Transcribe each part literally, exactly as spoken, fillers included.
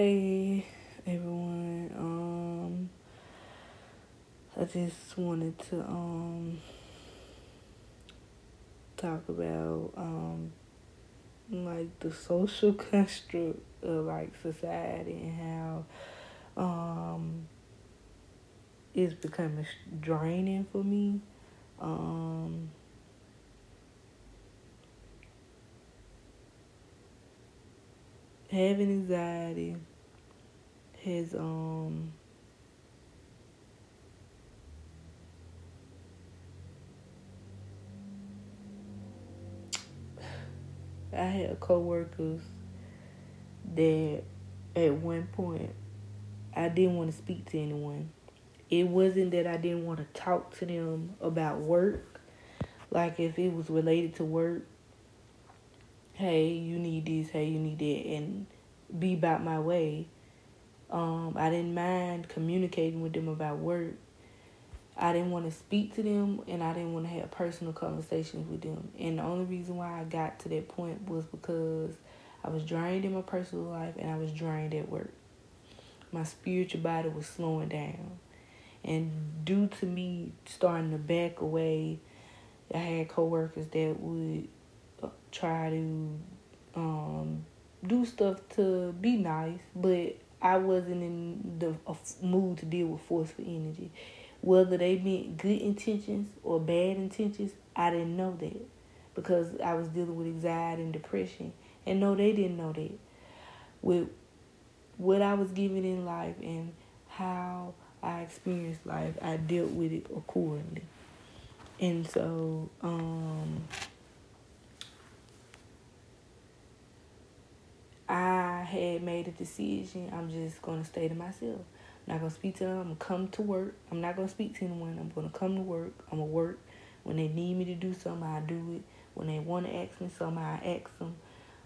Hey everyone, um, I just wanted to, um, talk about, um, like the social construct of, like, society and how, um, it's becoming draining for me, um, having anxiety has um I had coworkers that at one point I didn't want to speak to anyone. It wasn't that I didn't want to talk to them about work. Like if it was related to work, hey, you need this, hey, you need that, and be about my way. Um, I didn't mind communicating with them about work. I didn't want to speak to them, and I didn't want to have personal conversations with them. And the only reason why I got to that point was because I was drained in my personal life, and I was drained at work. My spiritual body was slowing down. And due to me starting to back away, I had coworkers that would try to um, do stuff to be nice, but I wasn't in the uh, mood to deal with forceful energy. Whether they meant good intentions or bad intentions, I didn't know that because I was dealing with anxiety and depression. And no, they didn't know that. With what I was given in life and how I experienced life, I dealt with it accordingly. And so, um... I had made a decision. I'm just going to stay to myself. I'm not going to speak to them. I'm going to come to work. I'm not going to speak to anyone. I'm going to come to work. I'm going to work. When they need me to do something, I do it. When they want to ask me something, I ask them.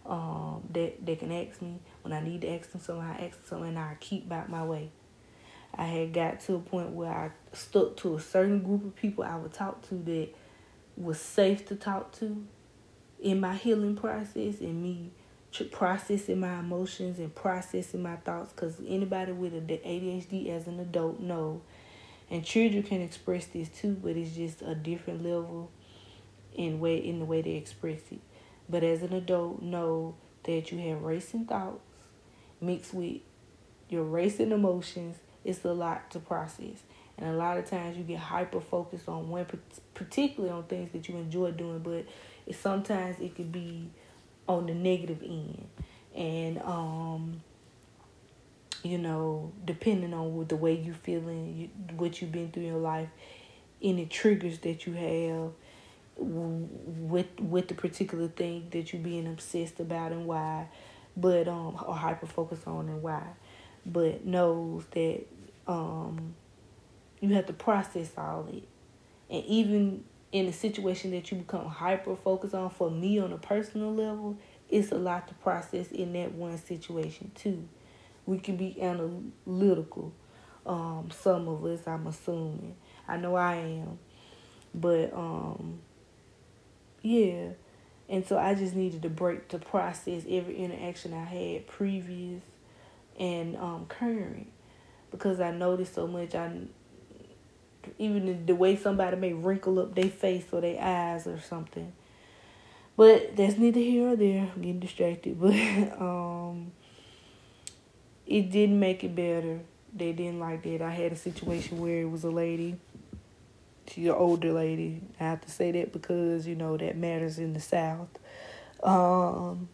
Um, they, they can ask me. When I need to ask them something, I ask them something, and I keep back my way. I had got to a point where I stuck to a certain group of people I would talk to that was safe to talk to in my healing process and me processing my emotions and processing my thoughts, because anybody with A D H D as an adult know, and children can express this too, but it's just a different level in way in the way they express it. But as an adult, know that you have racing thoughts mixed with your racing emotions. It's a lot to process, and a lot of times you get hyper focused on one, particularly on things that you enjoy doing, but it, sometimes it could be on the negative end, and um, you know, depending on what, the way you're feeling, you, what you've been through in your life, any triggers that you have with with the particular thing that you're being obsessed about and why, but um, or hyper focused on and why, but knows that um, you have to process all it, and even in a situation that you become hyper-focused on, for me on a personal level, it's a lot to process in that one situation, too. We can be analytical, um, some of us, I'm assuming. I know I am. But, um, yeah. And so I just needed a break to process every interaction I had previous and um, current, because I noticed so much. I Even the way somebody may wrinkle up their face or their eyes or something. But that's neither here or there. I'm getting distracted. But um, it didn't make it better. They didn't like that. I had a situation where it was a lady. She's an older lady. I have to say that because, you know, that matters in the South. Um,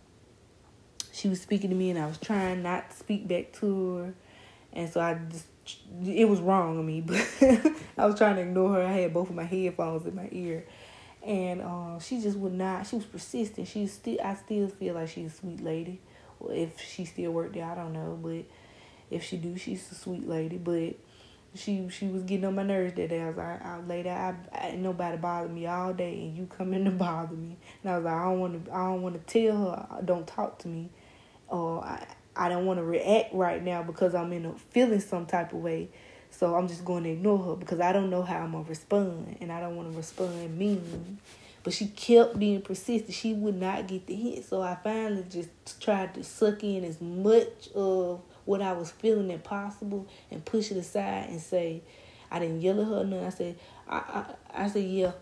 she was speaking to me, and I was trying not to speak back to her. And so I just... It was wrong of me, but I was trying to ignore her. I had both of my headphones in my ear, and um, she just would not. She was persistent. She was still. I still feel like she's a sweet lady. Well, if she still worked there, I don't know. But if she do, she's a sweet lady. But she she was getting on my nerves that day. I was like, I, I later, I, I nobody bothered me all day, and you come in to bother me. And I was like, I don't want to. I don't want to tell her. Don't talk to me. Or I. I don't want to react right now because I'm in a feeling some type of way. So I'm just going to ignore her because I don't know how I'm going to respond. And I don't want to respond mean. But she kept being persistent. She would not get the hint. So I finally just tried to suck in as much of what I was feeling impossible and push it aside and say, I didn't yell at her, no. I said, I, I, I said, yeah.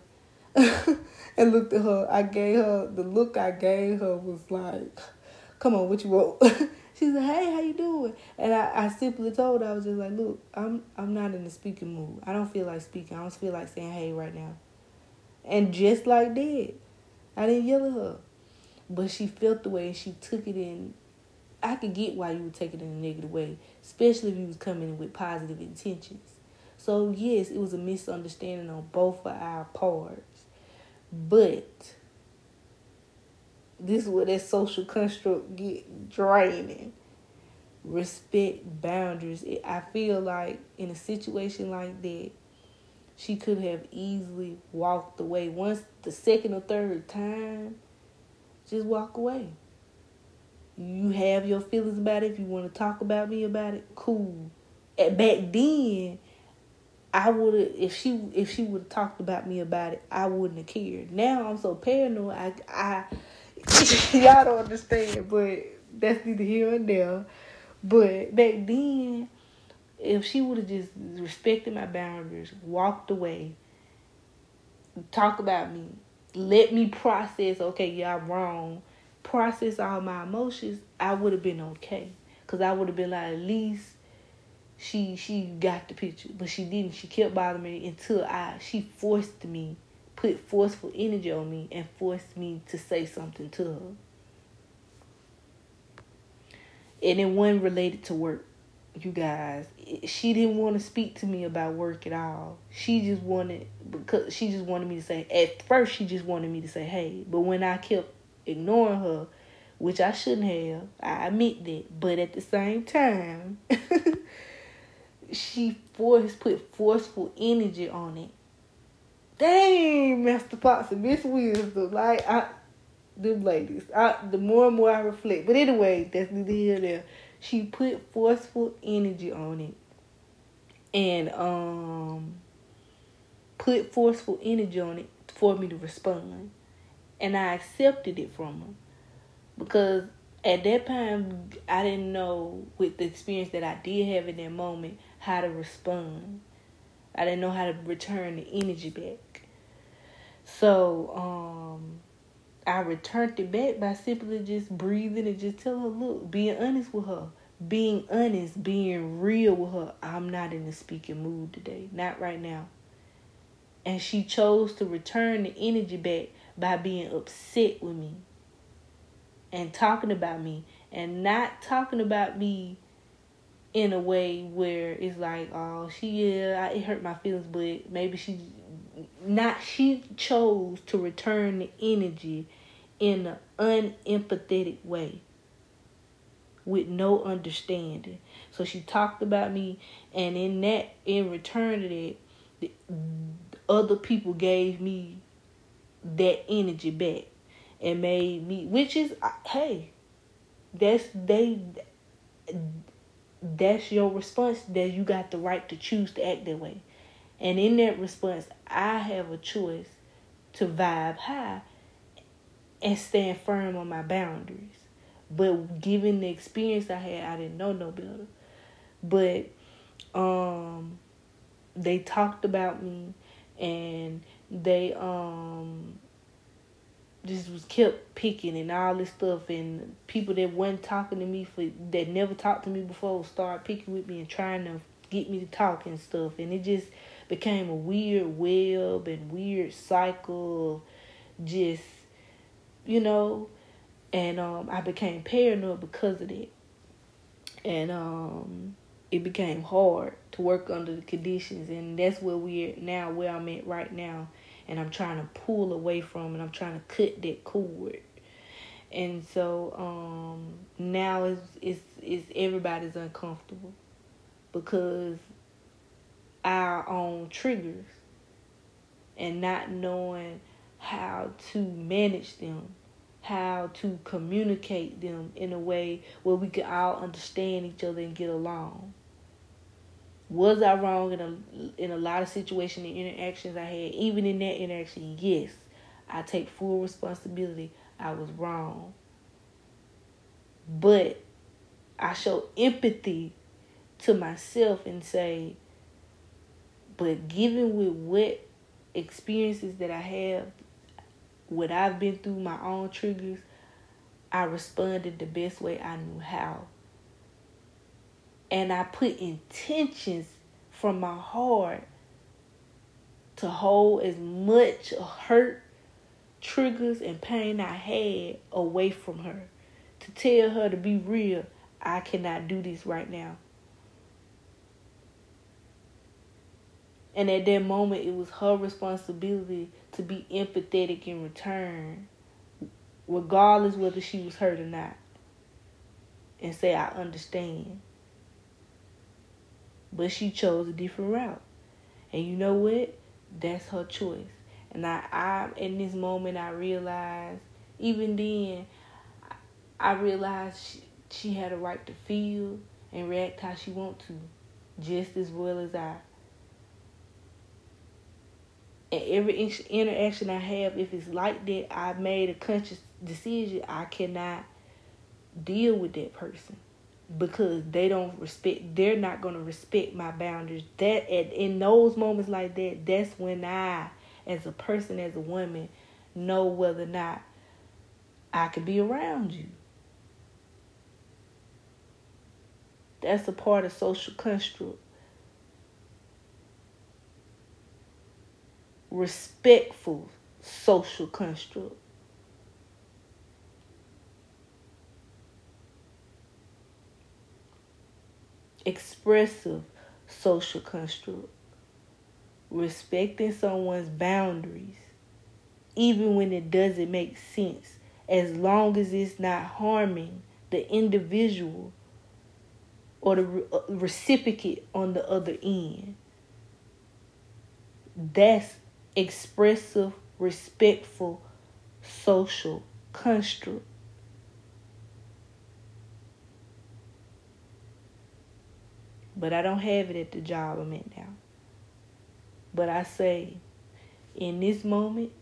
And looked at her. I gave her, the look I gave her was like, come on, what you want? She said, hey, how you doing? And I, I simply told her, I was just like, look, I'm I'm not in the speaking mood. I don't feel like speaking. I don't feel like saying hey right now. And just like that, I didn't yell at her. But she felt the way and she took it in. I could get why you would take it in a negative way, especially if you was coming with positive intentions. So, yes, it was a misunderstanding on both of our parts. But this is where that social construct get draining. Respect boundaries. It, I feel like in a situation like that, she could have easily walked away. Once the second or third time, just walk away. You have your feelings about it. If you want to talk about me about it, cool. At back then, I would have, if she if she would have talked about me about it, I wouldn't have cared. Now I'm so paranoid. I, I y'all don't understand, but that's neither here or there. But back then, if she would have just respected my boundaries, walked away, talk about me, let me process. Okay, y'all wrong. Process all my emotions. I would have been okay, cause I would have been like, at least She she got the picture, but she didn't. She kept bothering me until I she forced me, put forceful energy on me, and forced me to say something to her. And it wasn't related to work, you guys. She didn't want to speak to me about work at all. She just wanted because she just wanted me to say. At first, she just wanted me to say, "Hey," but when I kept ignoring her, which I shouldn't have, I admit that. But at the same time. She forced, put forceful energy on it. Dang, Master Potson, Miss Wisdom. Like, I, them ladies, I, the more and more I reflect. But anyway, that's neither here nor there. She put forceful energy on it. And um, put forceful energy on it for me to respond. And I accepted it from her. Because at that time, I didn't know, with the experience that I did have in that moment, how to respond. I didn't know how to return the energy back. So um, I returned it back by simply just breathing and just telling her, look, being honest with her. Being honest, being real with her. I'm not in the speaking mood today. Not right now. And she chose to return the energy back by being upset with me. And talking about me. And not talking about me in a way where it's like, oh, she, yeah, it hurt my feelings. But maybe she not. She chose to return the energy in an unempathetic way. With no understanding. So she talked about me. And in that, in return to that, the, the other people gave me that energy back. And made me, which is, hey, that's they. That's your response. That you got the right to choose to act that way, and in that response, I have a choice to vibe high and stand firm on my boundaries. But given the experience I had, I didn't know no better. But um, they talked about me, and they um. just was kept picking and all this stuff, and people that weren't talking to me for that never talked to me before started picking with me and trying to get me to talk and stuff, and it just became a weird web and weird cycle, just, you know, and um I became paranoid because of that, and um it became hard to work under the conditions, and that's where we're now, where I'm at right now. And I'm trying to pull away from, and I'm trying to cut that cord. And so um, now it's, it's it's everybody's uncomfortable because our own triggers and not knowing how to manage them, how to communicate them in a way where we can all understand each other and get along. Was I wrong in a, in a lot of situations and interactions I had? Even in that interaction, yes. I take full responsibility. I was wrong. But I show empathy to myself and say, but given with what experiences that I have, what I've been through, my own triggers, I responded the best way I knew how. And I put intentions from my heart to hold as much hurt, triggers, and pain I had away from her. To tell her to be real, I cannot do this right now. And at that moment, it was her responsibility to be empathetic in return, regardless whether she was hurt or not, and say, I understand. But she chose a different route. And you know what? That's her choice. And I, I in this moment, I realized, even then, I realized she, she had a right to feel and react how she wants to, just as well as I. And every interaction I have, if it's like that, I made a conscious decision. I cannot deal with that person because they don't respect, they're not going to respect my boundaries. That at, in those moments like that, that's when I, as a person, as a woman, know whether or not I could be around you. That's a part of social construct. Respectful social construct. Expressive social construct. Respecting someone's boundaries, even when it doesn't make sense, as long as it's not harming the individual or the re- recipient on the other end. That's expressive, respectful, social construct. But I don't have it at the job I'm at now. But I say, in this moment,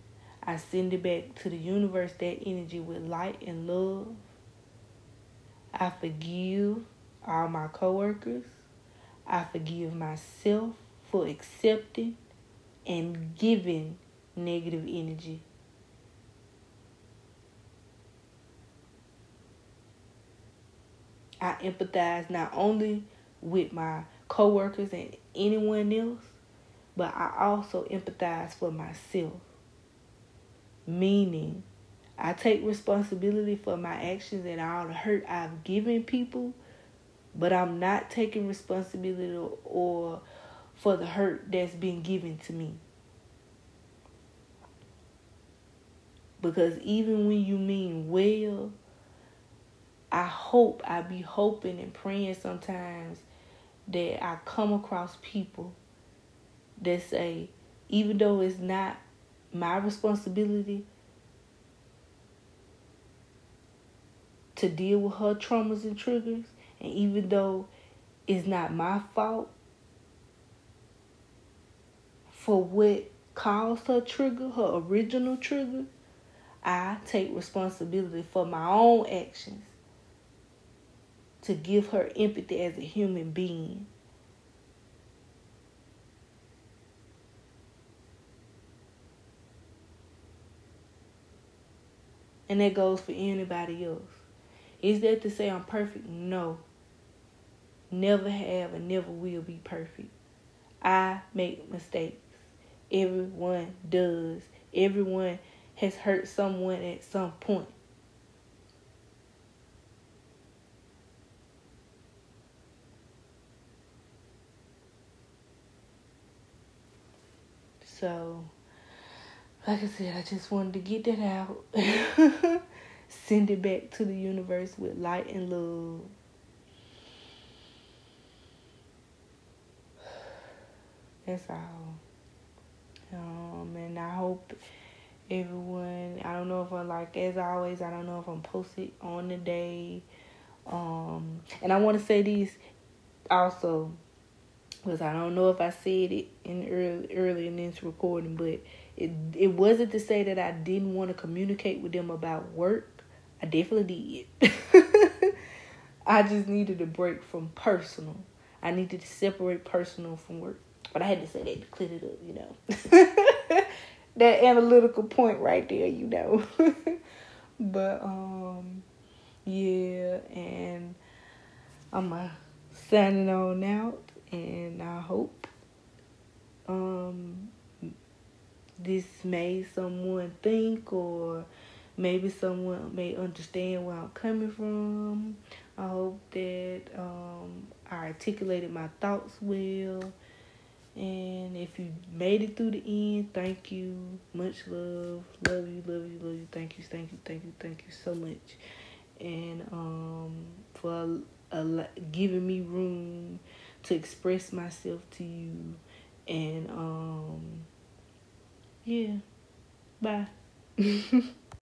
I send it back to the universe, that energy, with light and love. I forgive all my coworkers. I forgive myself for accepting and giving negative energy. I empathize not only with my coworkers and anyone else, but I also empathize for myself. Meaning, I take responsibility for my actions and all the hurt I've given people, but I'm not taking responsibility or, or for the hurt that's been given to me. Because even when you mean well, I hope, I be hoping and praying sometimes that I come across people that say, even though it's not my responsibility to deal with her traumas and triggers, and even though it's not my fault for what caused her trigger, her original trigger, I take responsibility for my own actions to give her empathy as a human being. And that goes for anybody else. Is that to say I'm perfect? No. Never have and never will be perfect. I make mistakes. Everyone does. Everyone has hurt someone at some point. So, like I said, I just wanted to get that out. Send it back to the universe with light and love. That's all. Um, and I hope everyone, I don't know if I'm like, as always, I don't know if I'm posted on the day. Um, and I want to say this also, because I don't know if I said it in early, early in this recording, but it, it wasn't to say that I didn't want to communicate with them about work. I definitely did. I just needed a break from personal. I needed to separate personal from work. But I had to say that to clear it up, you know. That analytical point right there, you know. But, um, yeah, and I'm uh, signing on out, and I hope um, this made someone think, or maybe someone may understand where I'm coming from. I hope that um, I articulated my thoughts well. And if you made it through the end, thank you. Much love. Love you, love you, love you. Thank you, thank you, thank you, thank you so much. And um, for a, a, giving me room to express myself to you. And um, yeah, bye.